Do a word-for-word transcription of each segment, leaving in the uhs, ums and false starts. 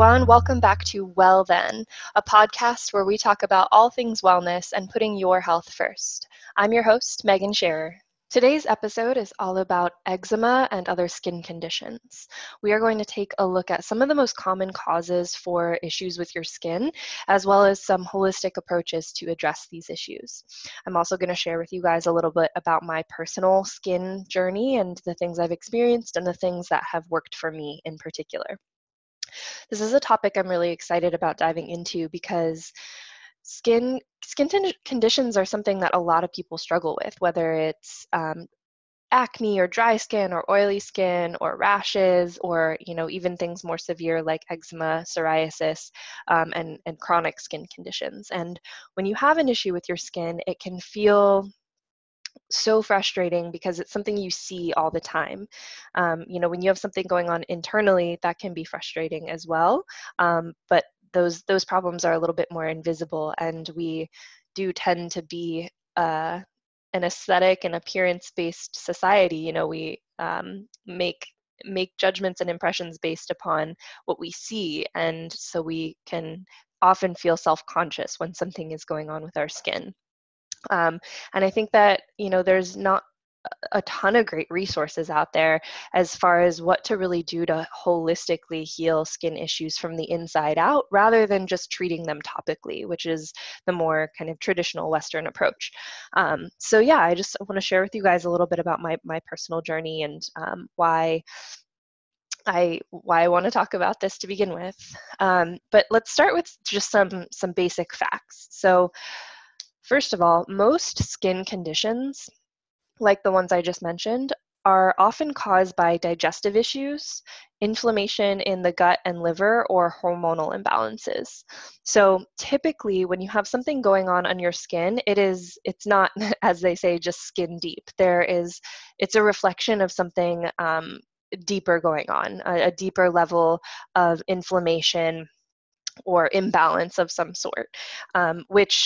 everyone. Welcome back to Well Then, a podcast where we talk about all things wellness and putting your health first. I'm your host, Megan Scherer. Today's episode is all about eczema and other skin conditions. We are going to take a look at some of the most common causes for issues with your skin, as well as some holistic approaches to address these issues. I'm also going to share with you guys a little bit about my personal skin journey and the things I've experienced and the things that have worked for me in particular. This is a topic I'm really excited about diving into because Skin skin t- conditions are something that a lot of people struggle with, whether it's um, acne or dry skin or oily skin or rashes or, you know, even things more severe like eczema, psoriasis, um, and, and chronic skin conditions. And when you have an issue with your skin, it can feel so frustrating because it's something you see all the time. Um, you know, when you have something going on internally, that can be frustrating as well. Um, but Those those problems are a little bit more invisible, and we do tend to be uh, an aesthetic and appearance-based society. You know, we um, make make judgments and impressions based upon what we see, and so we can often feel self-conscious when something is going on with our skin. Um, and I think that, you know, there's not a ton of great resources out there as far as what to really do to holistically heal skin issues from the inside out, rather than just treating them topically, which is the more kind of traditional Western approach. Um, so yeah, I just want to share with you guys a little bit about my my personal journey and um, why I why I want to talk about this to begin with. Um, but let's start with just some some basic facts. So first of all, most skin conditions, like the ones I just mentioned, are often caused by digestive issues, inflammation in the gut and liver, or hormonal imbalances. So typically when you have something going on on your skin, it is, it's not, as they say, just skin deep. There is, it's a reflection of something um, deeper going on, a, a deeper level of inflammation or imbalance of some sort, um, which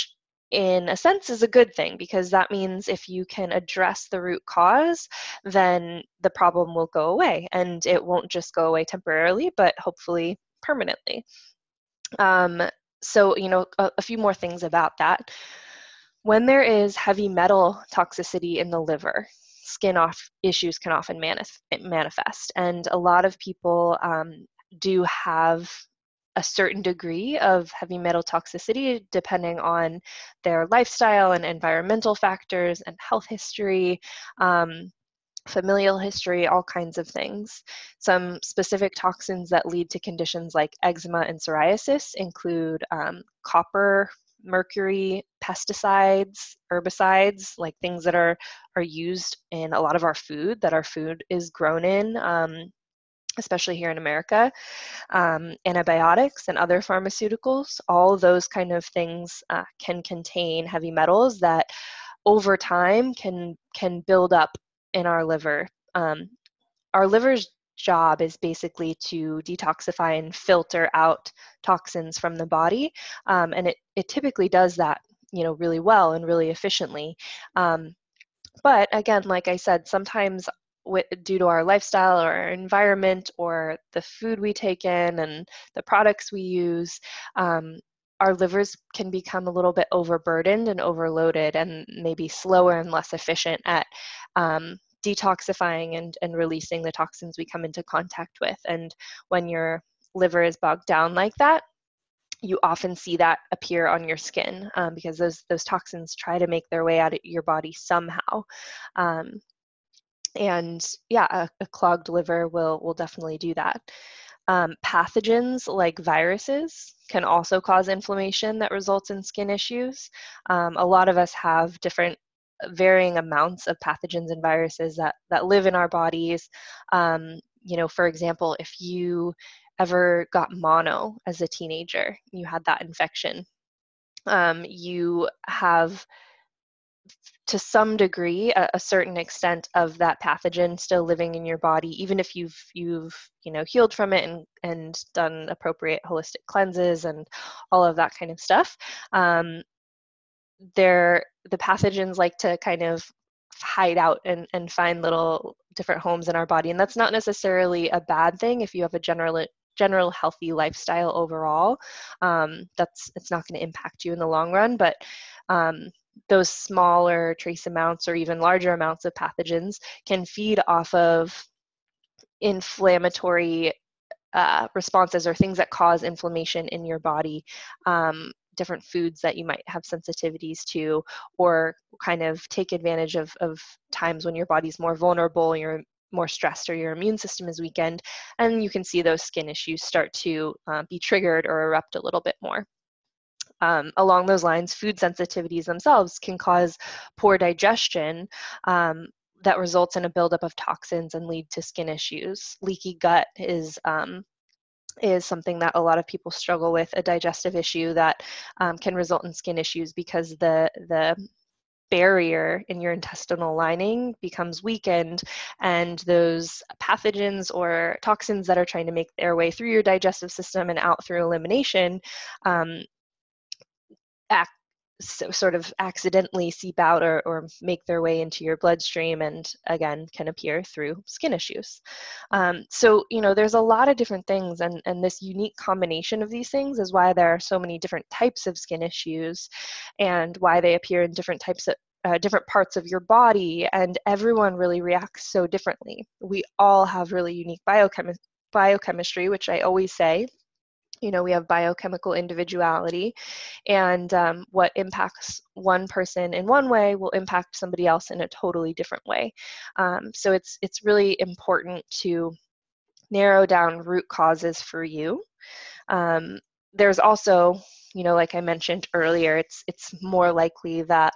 in a sense is a good thing, because that means if you can address the root cause, then the problem will go away, and it won't just go away temporarily, but hopefully permanently. Um, so, you know, a, a few more things about that. When there is heavy metal toxicity in the liver, skin off issues can often manif- manifest. And a lot of people um, do have a certain degree of heavy metal toxicity depending on their lifestyle and environmental factors and health history, um, familial history, all kinds of things. Some specific toxins that lead to conditions like eczema and psoriasis include um, copper, mercury, pesticides, herbicides, like things that are, are used in a lot of our food, that our food is grown in, um, especially here in America, um, antibiotics and other pharmaceuticals. All those kind of things uh, can contain heavy metals that over time can can build up in our liver. Um, our liver's job is basically to detoxify and filter out toxins from the body, um, and it, it typically does that, you know, really well and really efficiently. Um, but again, like I said, sometimes With, due to our lifestyle or our environment or the food we take in and the products we use, um, our livers can become a little bit overburdened and overloaded, and maybe slower and less efficient at um, detoxifying and, and releasing the toxins we come into contact with. And when your liver is bogged down like that, you often see that appear on your skin, um, because those, those toxins try to make their way out of your body somehow. Um, And yeah, a, a clogged liver will, will definitely do that. Um, pathogens like viruses can also cause inflammation that results in skin issues. Um, a lot of us have different varying amounts of pathogens and viruses that, that live in our bodies. Um, you know, for example, if you ever got mono as a teenager, you had that infection, um, you have to some degree, a, a certain extent of that pathogen still living in your body, even if you've you've you know healed from it and and done appropriate holistic cleanses and all of that kind of stuff. Um, there, the pathogens like to kind of hide out and and find little different homes in our body, and that's not necessarily a bad thing if you have a general general healthy lifestyle overall, um, that's, it's not going to impact you in the long run. But um, those smaller trace amounts or even larger amounts of pathogens can feed off of inflammatory uh, responses or things that cause inflammation in your body, um, different foods that you might have sensitivities to, or kind of take advantage of, of times when your body's more vulnerable, you're more stressed, or your immune system is weakened, and you can see those skin issues start to uh, be triggered or erupt a little bit more. Um, along those lines, food sensitivities themselves can cause poor digestion um, that results in a buildup of toxins and lead to skin issues. Leaky gut is um, is something that a lot of people struggle with, a digestive issue that um, can result in skin issues because the the barrier in your intestinal lining becomes weakened, and those pathogens or toxins that are trying to make their way through your digestive system and out through elimination um, act So sort of accidentally seep out or, or make their way into your bloodstream, and again can appear through skin issues. Um, so, you know, there's a lot of different things, and, and this unique combination of these things is why there are so many different types of skin issues and why they appear in different types of Uh, different parts of your body, and everyone really reacts so differently. We all have really unique biochem- biochemistry, which I always say. You know, we have biochemical individuality, and um, what impacts one person in one way will impact somebody else in a totally different way. Um, so it's it's really important to narrow down root causes for you. Um, there's also, you know, like I mentioned earlier, it's it's more likely that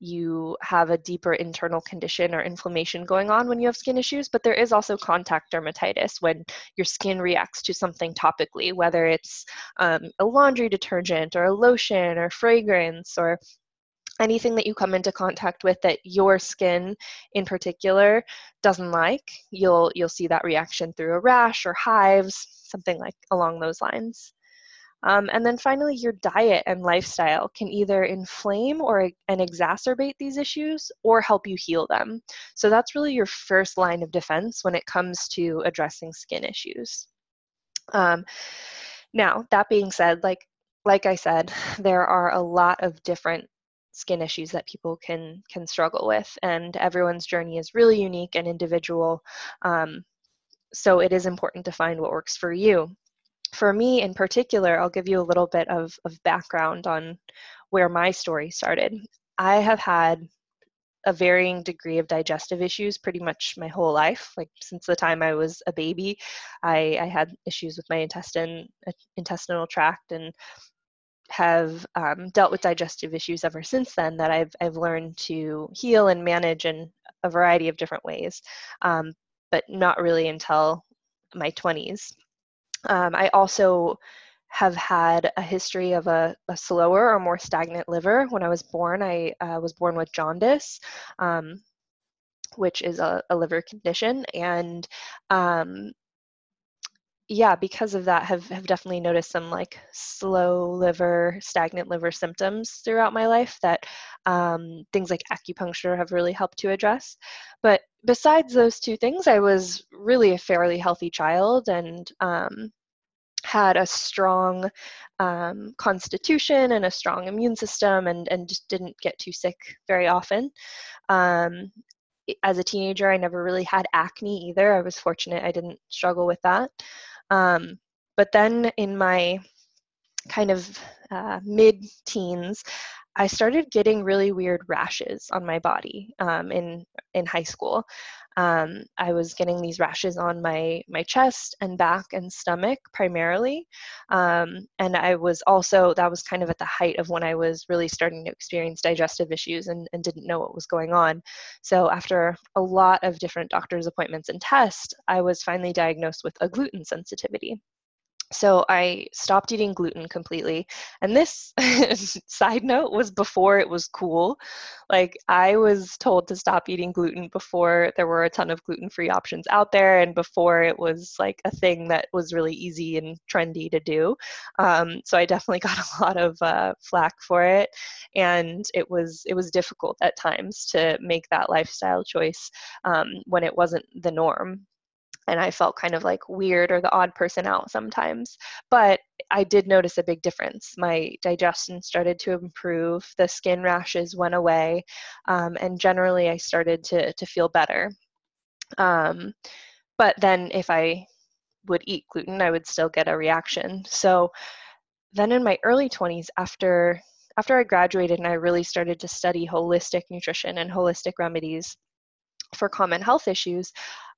you have a deeper internal condition or inflammation going on when you have skin issues, but there is also contact dermatitis, when your skin reacts to something topically, whether it's um, a laundry detergent or a lotion or fragrance or anything that you come into contact with that your skin in particular doesn't like. You'll, you'll see that reaction through a rash or hives, something like along those lines. Um, and then finally, your diet and lifestyle can either inflame or and exacerbate these issues or help you heal them. So that's really your first line of defense when it comes to addressing skin issues. Um, now, that being said, like, like I said, there are a lot of different skin issues that people can, can struggle with, and everyone's journey is really unique and individual. Um, so it is important to find what works for you. For me in particular, I'll give you a little bit of, of background on where my story started. I have had a varying degree of digestive issues pretty much my whole life. Like since the time I was a baby, I, I had issues with my intestine, intestinal tract, and have um, dealt with digestive issues ever since then that I've, I've learned to heal and manage in a variety of different ways, um, but not really until my twenties. Um, I also have had a history of a, a slower or more stagnant liver. When I was born, I uh, was born with jaundice, um, which is a, a liver condition. And um, yeah, because of that, have, have definitely noticed some like slow liver, stagnant liver symptoms throughout my life that um, things like acupuncture have really helped to address. But besides those two things, I was really a fairly healthy child, and um, had a strong um, constitution and a strong immune system, and, and just didn't get too sick very often. Um, as a teenager, I never really had acne either. I was fortunate I didn't struggle with that. Um, but then in my kind of uh, mid-teens, I started getting really weird rashes on my body um, in in high school. Um, I was getting these rashes on my, my chest and back and stomach primarily. Um, and I was also, that was kind of at the height of when I was really starting to experience digestive issues and, and didn't know what was going on. So after a lot of different doctor's appointments and tests, I was finally diagnosed with a gluten sensitivity. So I stopped eating gluten completely. And this side note was before it was cool. Like I was told to stop eating gluten before there were a ton of gluten-free options out there, and before it was like a thing that was really easy and trendy to do. Um, so I definitely got a lot of uh, flack for it. And it was, it was difficult at times to make that lifestyle choice um, when it wasn't the norm. and I felt kind of like weird or the odd person out sometimes. But I did notice a big difference. My digestion started to improve, the skin rashes went away, um, and generally I started to, to feel better. Um, but then if I would eat gluten, I would still get a reaction. So then in my early twenties, after after I graduated and I really started to study holistic nutrition and holistic remedies for common health issues,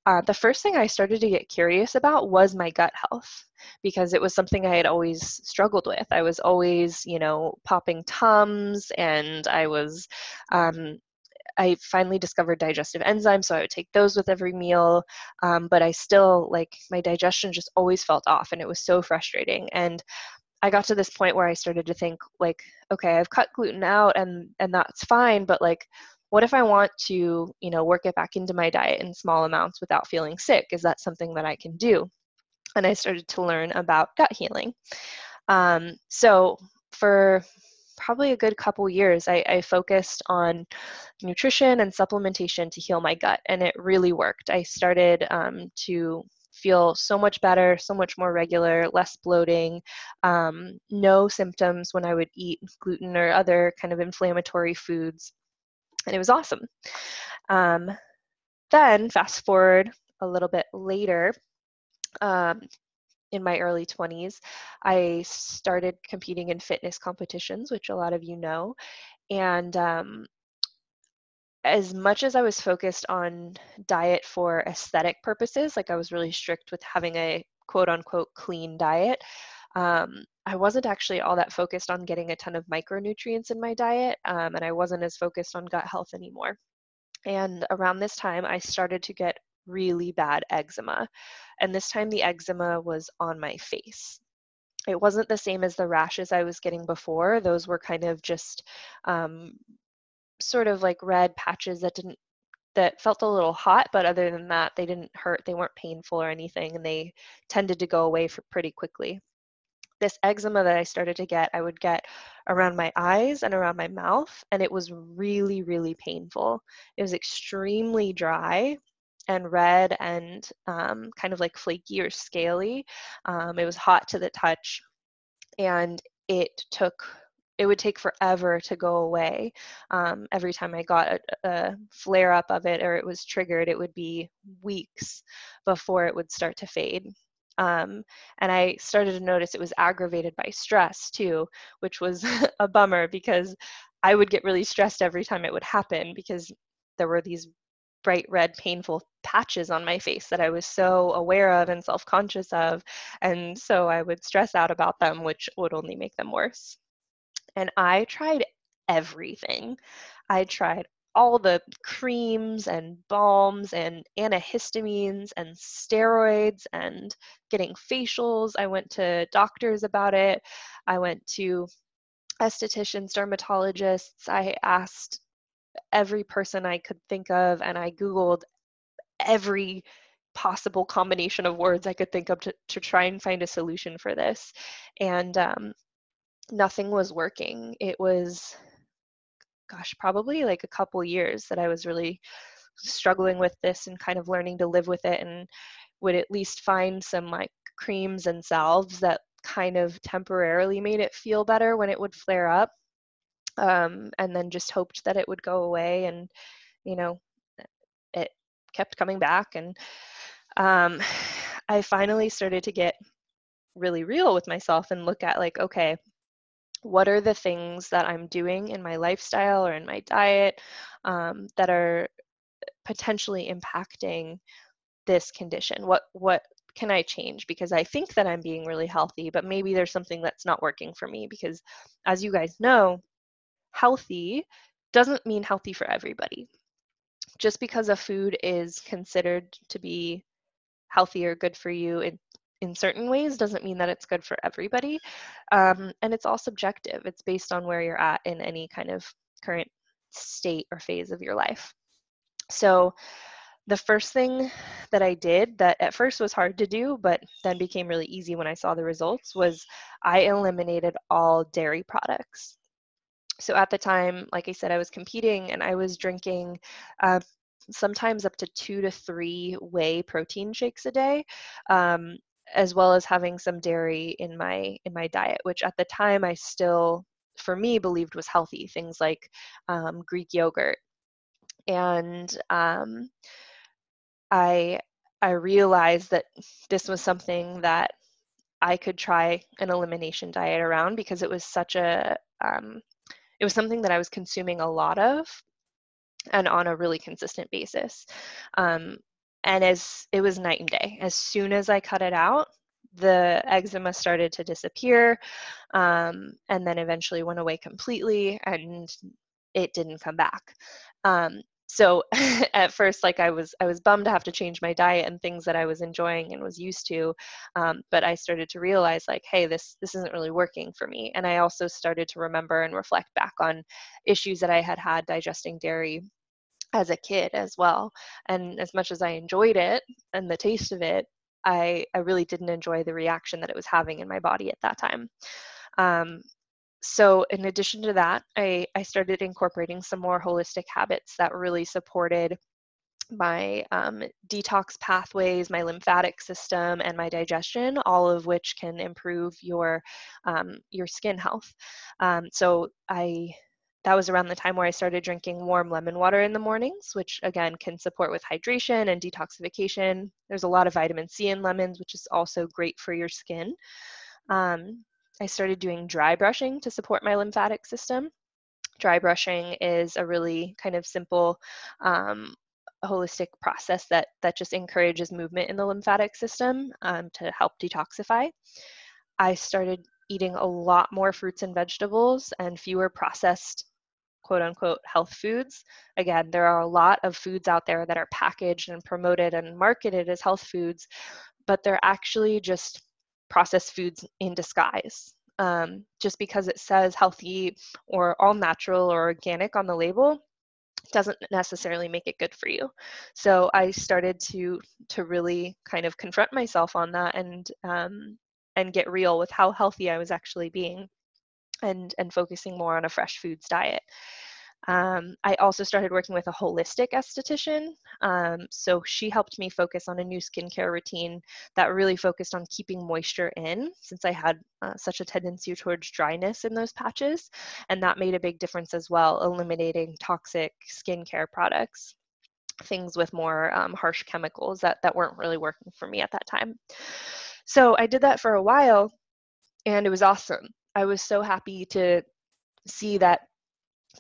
Uh, the first thing I started to get curious about was my gut health, because it was something I had always struggled with. I was always, you know, popping Tums, and I was, um, I finally discovered digestive enzymes, so I would take those with every meal, um, but I still, like, my digestion just always felt off, and it was so frustrating. And I got to this point where I started to think, like, okay, I've cut gluten out, and, and that's fine, but, like, what if I want to, you know, work it back into my diet in small amounts without feeling sick? Is that something that I can do? And I started to learn about gut healing. Um, so for probably a good couple years, I, I focused on nutrition and supplementation to heal my gut, and it really worked. I started um, to feel so much better, so much more regular, less bloating, um, no symptoms when I would eat gluten or other kind of inflammatory foods. And it was awesome. Um, then fast forward a little bit later, um, in my early twenties, I started competing in fitness competitions, which a lot of you know. And um, as much as I was focused on diet for aesthetic purposes, like I was really strict with having a quote unquote clean diet, um, I wasn't actually all that focused on getting a ton of micronutrients in my diet, um, and I wasn't as focused on gut health anymore. And around this time, I started to get really bad eczema. And this time, the eczema was on my face. It wasn't the same as the rashes I was getting before. Those were kind of just um, sort of like red patches that didn't that felt a little hot, but other than that, they didn't hurt. They weren't painful or anything, and they tended to go away for pretty quickly. This eczema that I started to get, I would get around my eyes and around my mouth, and it was really, really painful. It was extremely dry and red and um, kind of like flaky or scaly. Um, it was hot to the touch, and it took, it would take forever to go away. Um, every time I got a, a flare up of it or it was triggered, it would be weeks before it would start to fade. Um, and I started to notice it was aggravated by stress too, which was a bummer, because I would get really stressed every time it would happen, because there were these bright red painful patches on my face that I was so aware of and self-conscious of, and so I would stress out about them, which would only make them worse. And I tried everything. I tried all the creams and balms and antihistamines and steroids and getting facials. I went to doctors about it. I went to estheticians, dermatologists. I asked every person I could think of, and I Googled every possible combination of words I could think of to, to try and find a solution for this. And um, nothing was working. It was... gosh, probably like a couple years that I was really struggling with this and kind of learning to live with it, and would at least find some like creams and salves that kind of temporarily made it feel better when it would flare up, um, and then just hoped that it would go away. And, you know, it kept coming back. And um, I finally started to get really real with myself and look at like, okay, what are the things that I'm doing in my lifestyle or in my diet um, that are potentially impacting this condition? What what can I change? Because I think that I'm being really healthy, but maybe there's something that's not working for me. Because as you guys know, healthy doesn't mean healthy for everybody. Just because a food is considered to be healthy or good for you, it in certain ways doesn't mean that it's good for everybody. Um, and it's all subjective. It's based on where you're at in any kind of current state or phase of your life. So the first thing that I did that at first was hard to do, but then became really easy when I saw the results, was I eliminated all dairy products. So at the time, like I said, I was competing and I was drinking uh, sometimes up to two to three whey protein shakes a day, um, as well as having some dairy in my in my diet, which at the time I still, for me, believed was healthy. Things like um, Greek yogurt, and um, I I realized that this was something that I could try an elimination diet around, because it was such a um, it was something that I was consuming a lot of, and on a really consistent basis. Um, and as it was night and day, as soon as I cut it out, the eczema started to disappear, um, and then eventually went away completely, and it didn't come back. Um, so at first, like I was, I was bummed to have to change my diet and things that I was enjoying and was used to. Um, but I started to realize, like, hey, this, this isn't really working for me. And I also started to remember and reflect back on issues that I had had digesting dairy as a kid as well. And as much as I enjoyed it and the taste of it, I, I really didn't enjoy the reaction that it was having in my body at that time. Um, So in addition to that, I, I started incorporating some more holistic habits that really supported my um, detox pathways, my lymphatic system, and my digestion, all of which can improve your um, your skin health. Um, so I that was around the time where I started drinking warm lemon water in the mornings, which again can support with hydration and detoxification. There's a lot of vitamin C in lemons, which is also great for your skin. Um, I started doing dry brushing to support my lymphatic system. Dry brushing is a really kind of simple, um, holistic process that that just encourages movement in the lymphatic system um, to help detoxify. I started eating a lot more fruits and vegetables and fewer processed, quote unquote, health foods. Again, there are a lot of foods out there that are packaged and promoted and marketed as health foods, but they're actually just processed foods in disguise. Um, just because it says healthy or all natural or organic on the label doesn't necessarily make it good for you. So I started to to really kind of confront myself on that and um, and get real with how healthy I was actually being, and and focusing more on a fresh foods diet. Um, I also started working with a holistic esthetician. Um, so she helped me focus on a new skincare routine that really focused on keeping moisture in, since I had uh, such a tendency towards dryness in those patches. And that made a big difference as well, eliminating toxic skincare products, things with more um, harsh chemicals that, that weren't really working for me at that time. So I did that for a while, and it was awesome. I was so happy to see that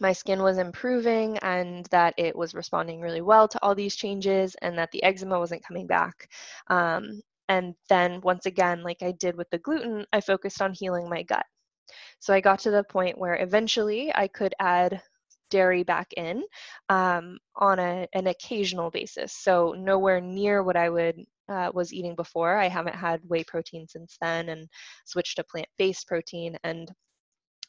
my skin was improving and that it was responding really well to all these changes, and that the eczema wasn't coming back. Um, and then once again, like I did with the gluten, I focused on healing my gut. So I got to the point where eventually I could add dairy back in um, on a, an occasional basis. So nowhere near what I would uh, was eating before. I haven't had whey protein since then, and switched to plant-based protein, and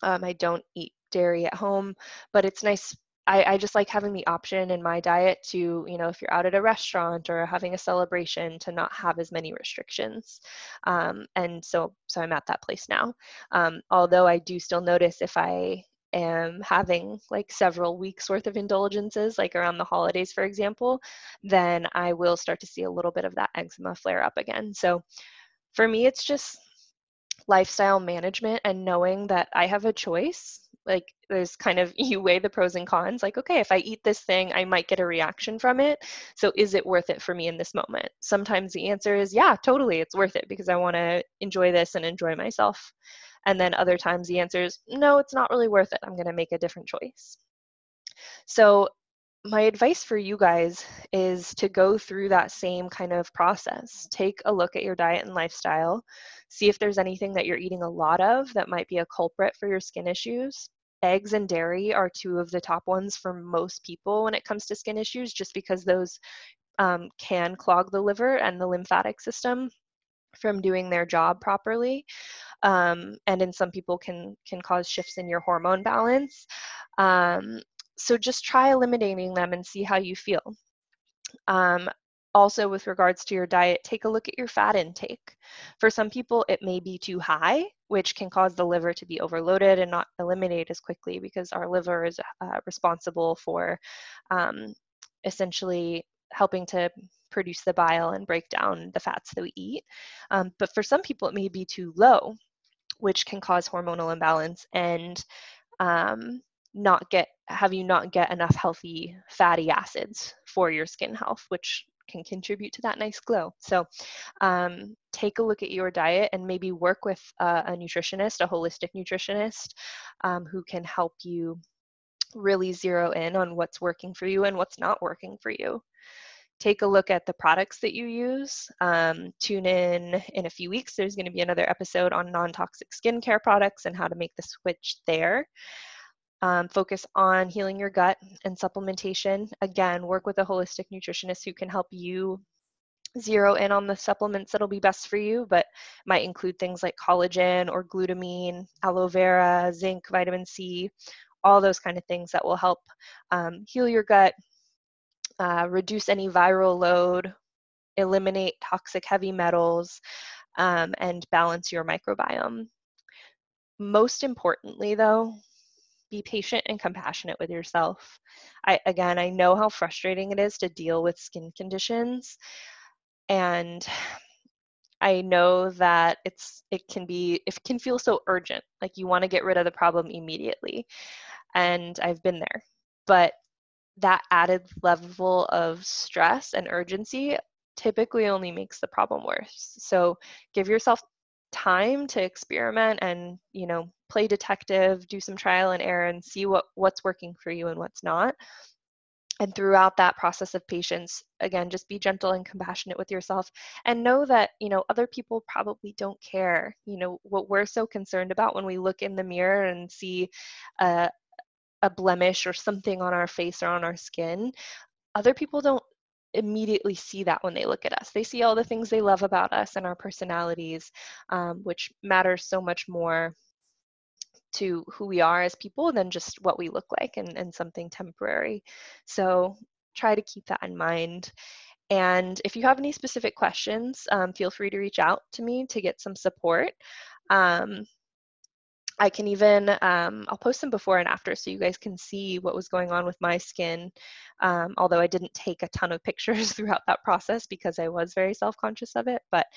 um, I don't eat dairy at home, but it's nice. I, I just like having the option in my diet to, you know, if you're out at a restaurant or having a celebration, to not have as many restrictions. Um, and so, so I'm at that place now. Um, although I do still notice if I am having like several weeks worth of indulgences, like around the holidays, for example, then I will start to see a little bit of that eczema flare up again. So for me, it's just lifestyle management and knowing that I have a choice. Like there's kind of, you weigh the pros and cons, like, okay, if I eat this thing, I might get a reaction from it. So is it worth it for me in this moment? Sometimes the answer is, yeah, totally, it's worth it because I want to enjoy this and enjoy myself. And then other times the answer is, no, it's not really worth it. I'm going to make a different choice. So my advice for you guys is to go through that same kind of process. Take a look at your diet and lifestyle. See if there's anything that you're eating a lot of that might be a culprit for your skin issues. Eggs and dairy are two of the top ones for most people when it comes to skin issues, just because those um, can clog the liver and the lymphatic system from doing their job properly. Um, and in some people can, can cause shifts in your hormone balance. Um, So just try eliminating them and see how you feel. Um, also, with regards to your diet, take a look at your fat intake. For some people, it may be too high, which can cause the liver to be overloaded and not eliminate as quickly, because our liver is uh, responsible for um, essentially helping to produce the bile and break down the fats that we eat. Um, but for some people, it may be too low, which can cause hormonal imbalance and um, not get have you not get enough healthy fatty acids for your skin health, which can contribute to that nice glow. So um, take a look at your diet and maybe work with uh, a nutritionist, a holistic nutritionist, um, who can help you really zero in on what's working for you and what's not working for you. Take a look at the products that you use. Um, tune in in a few weeks. There's going to be another episode on non-toxic skincare products and how to make the switch there. Um, focus on healing your gut and supplementation. Again, work with a holistic nutritionist who can help you zero in on the supplements that'll be best for you, but might include things like collagen or glutamine, aloe vera, zinc, vitamin C, all those kind of things that will help um, heal your gut, uh, reduce any viral load, eliminate toxic heavy metals, um, and balance your microbiome. Most importantly, though, be patient and compassionate with yourself. I, again, I know how frustrating it is to deal with skin conditions, and I know that it's it can be it can feel so urgent, like you want to get rid of the problem immediately. And I've been there. But that added level of stress and urgency typically only makes the problem worse. So give yourself time to experiment and, you know, play detective, do some trial and error and see what, what's working for you and what's not. And throughout that process of patience, again, just be gentle and compassionate with yourself and know that, you know, other people probably don't care. You know, what we're so concerned about when we look in the mirror and see a, a blemish or something on our face or on our skin, other people don't immediately see that when they look at us. They see all the things they love about us and our personalities, um, which matters so much more to who we are as people than just what we look like and, and something temporary. So try to keep that in mind. And if you have any specific questions, um, feel free to reach out to me to get some support. Um, I can even, um, I'll post them before and after so you guys can see what was going on with my skin, um, although I didn't take a ton of pictures throughout that process because I was very self-conscious of it. But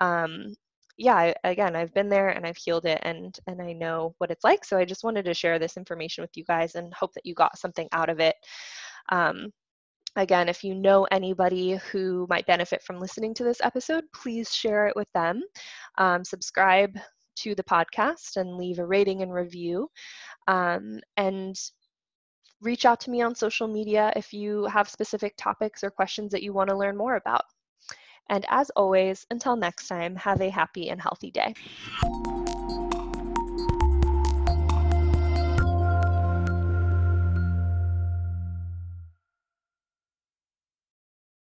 um, yeah, I, again, I've been there and I've healed it, and, and I know what it's like. So I just wanted to share this information with you guys and hope that you got something out of it. Um, again, if you know anybody who might benefit from listening to this episode, please share it with them. Um, subscribe to the podcast and leave a rating and review, um, and reach out to me on social media if you have specific topics or questions that you want to learn more about. And as always, until next time, have a happy and healthy day.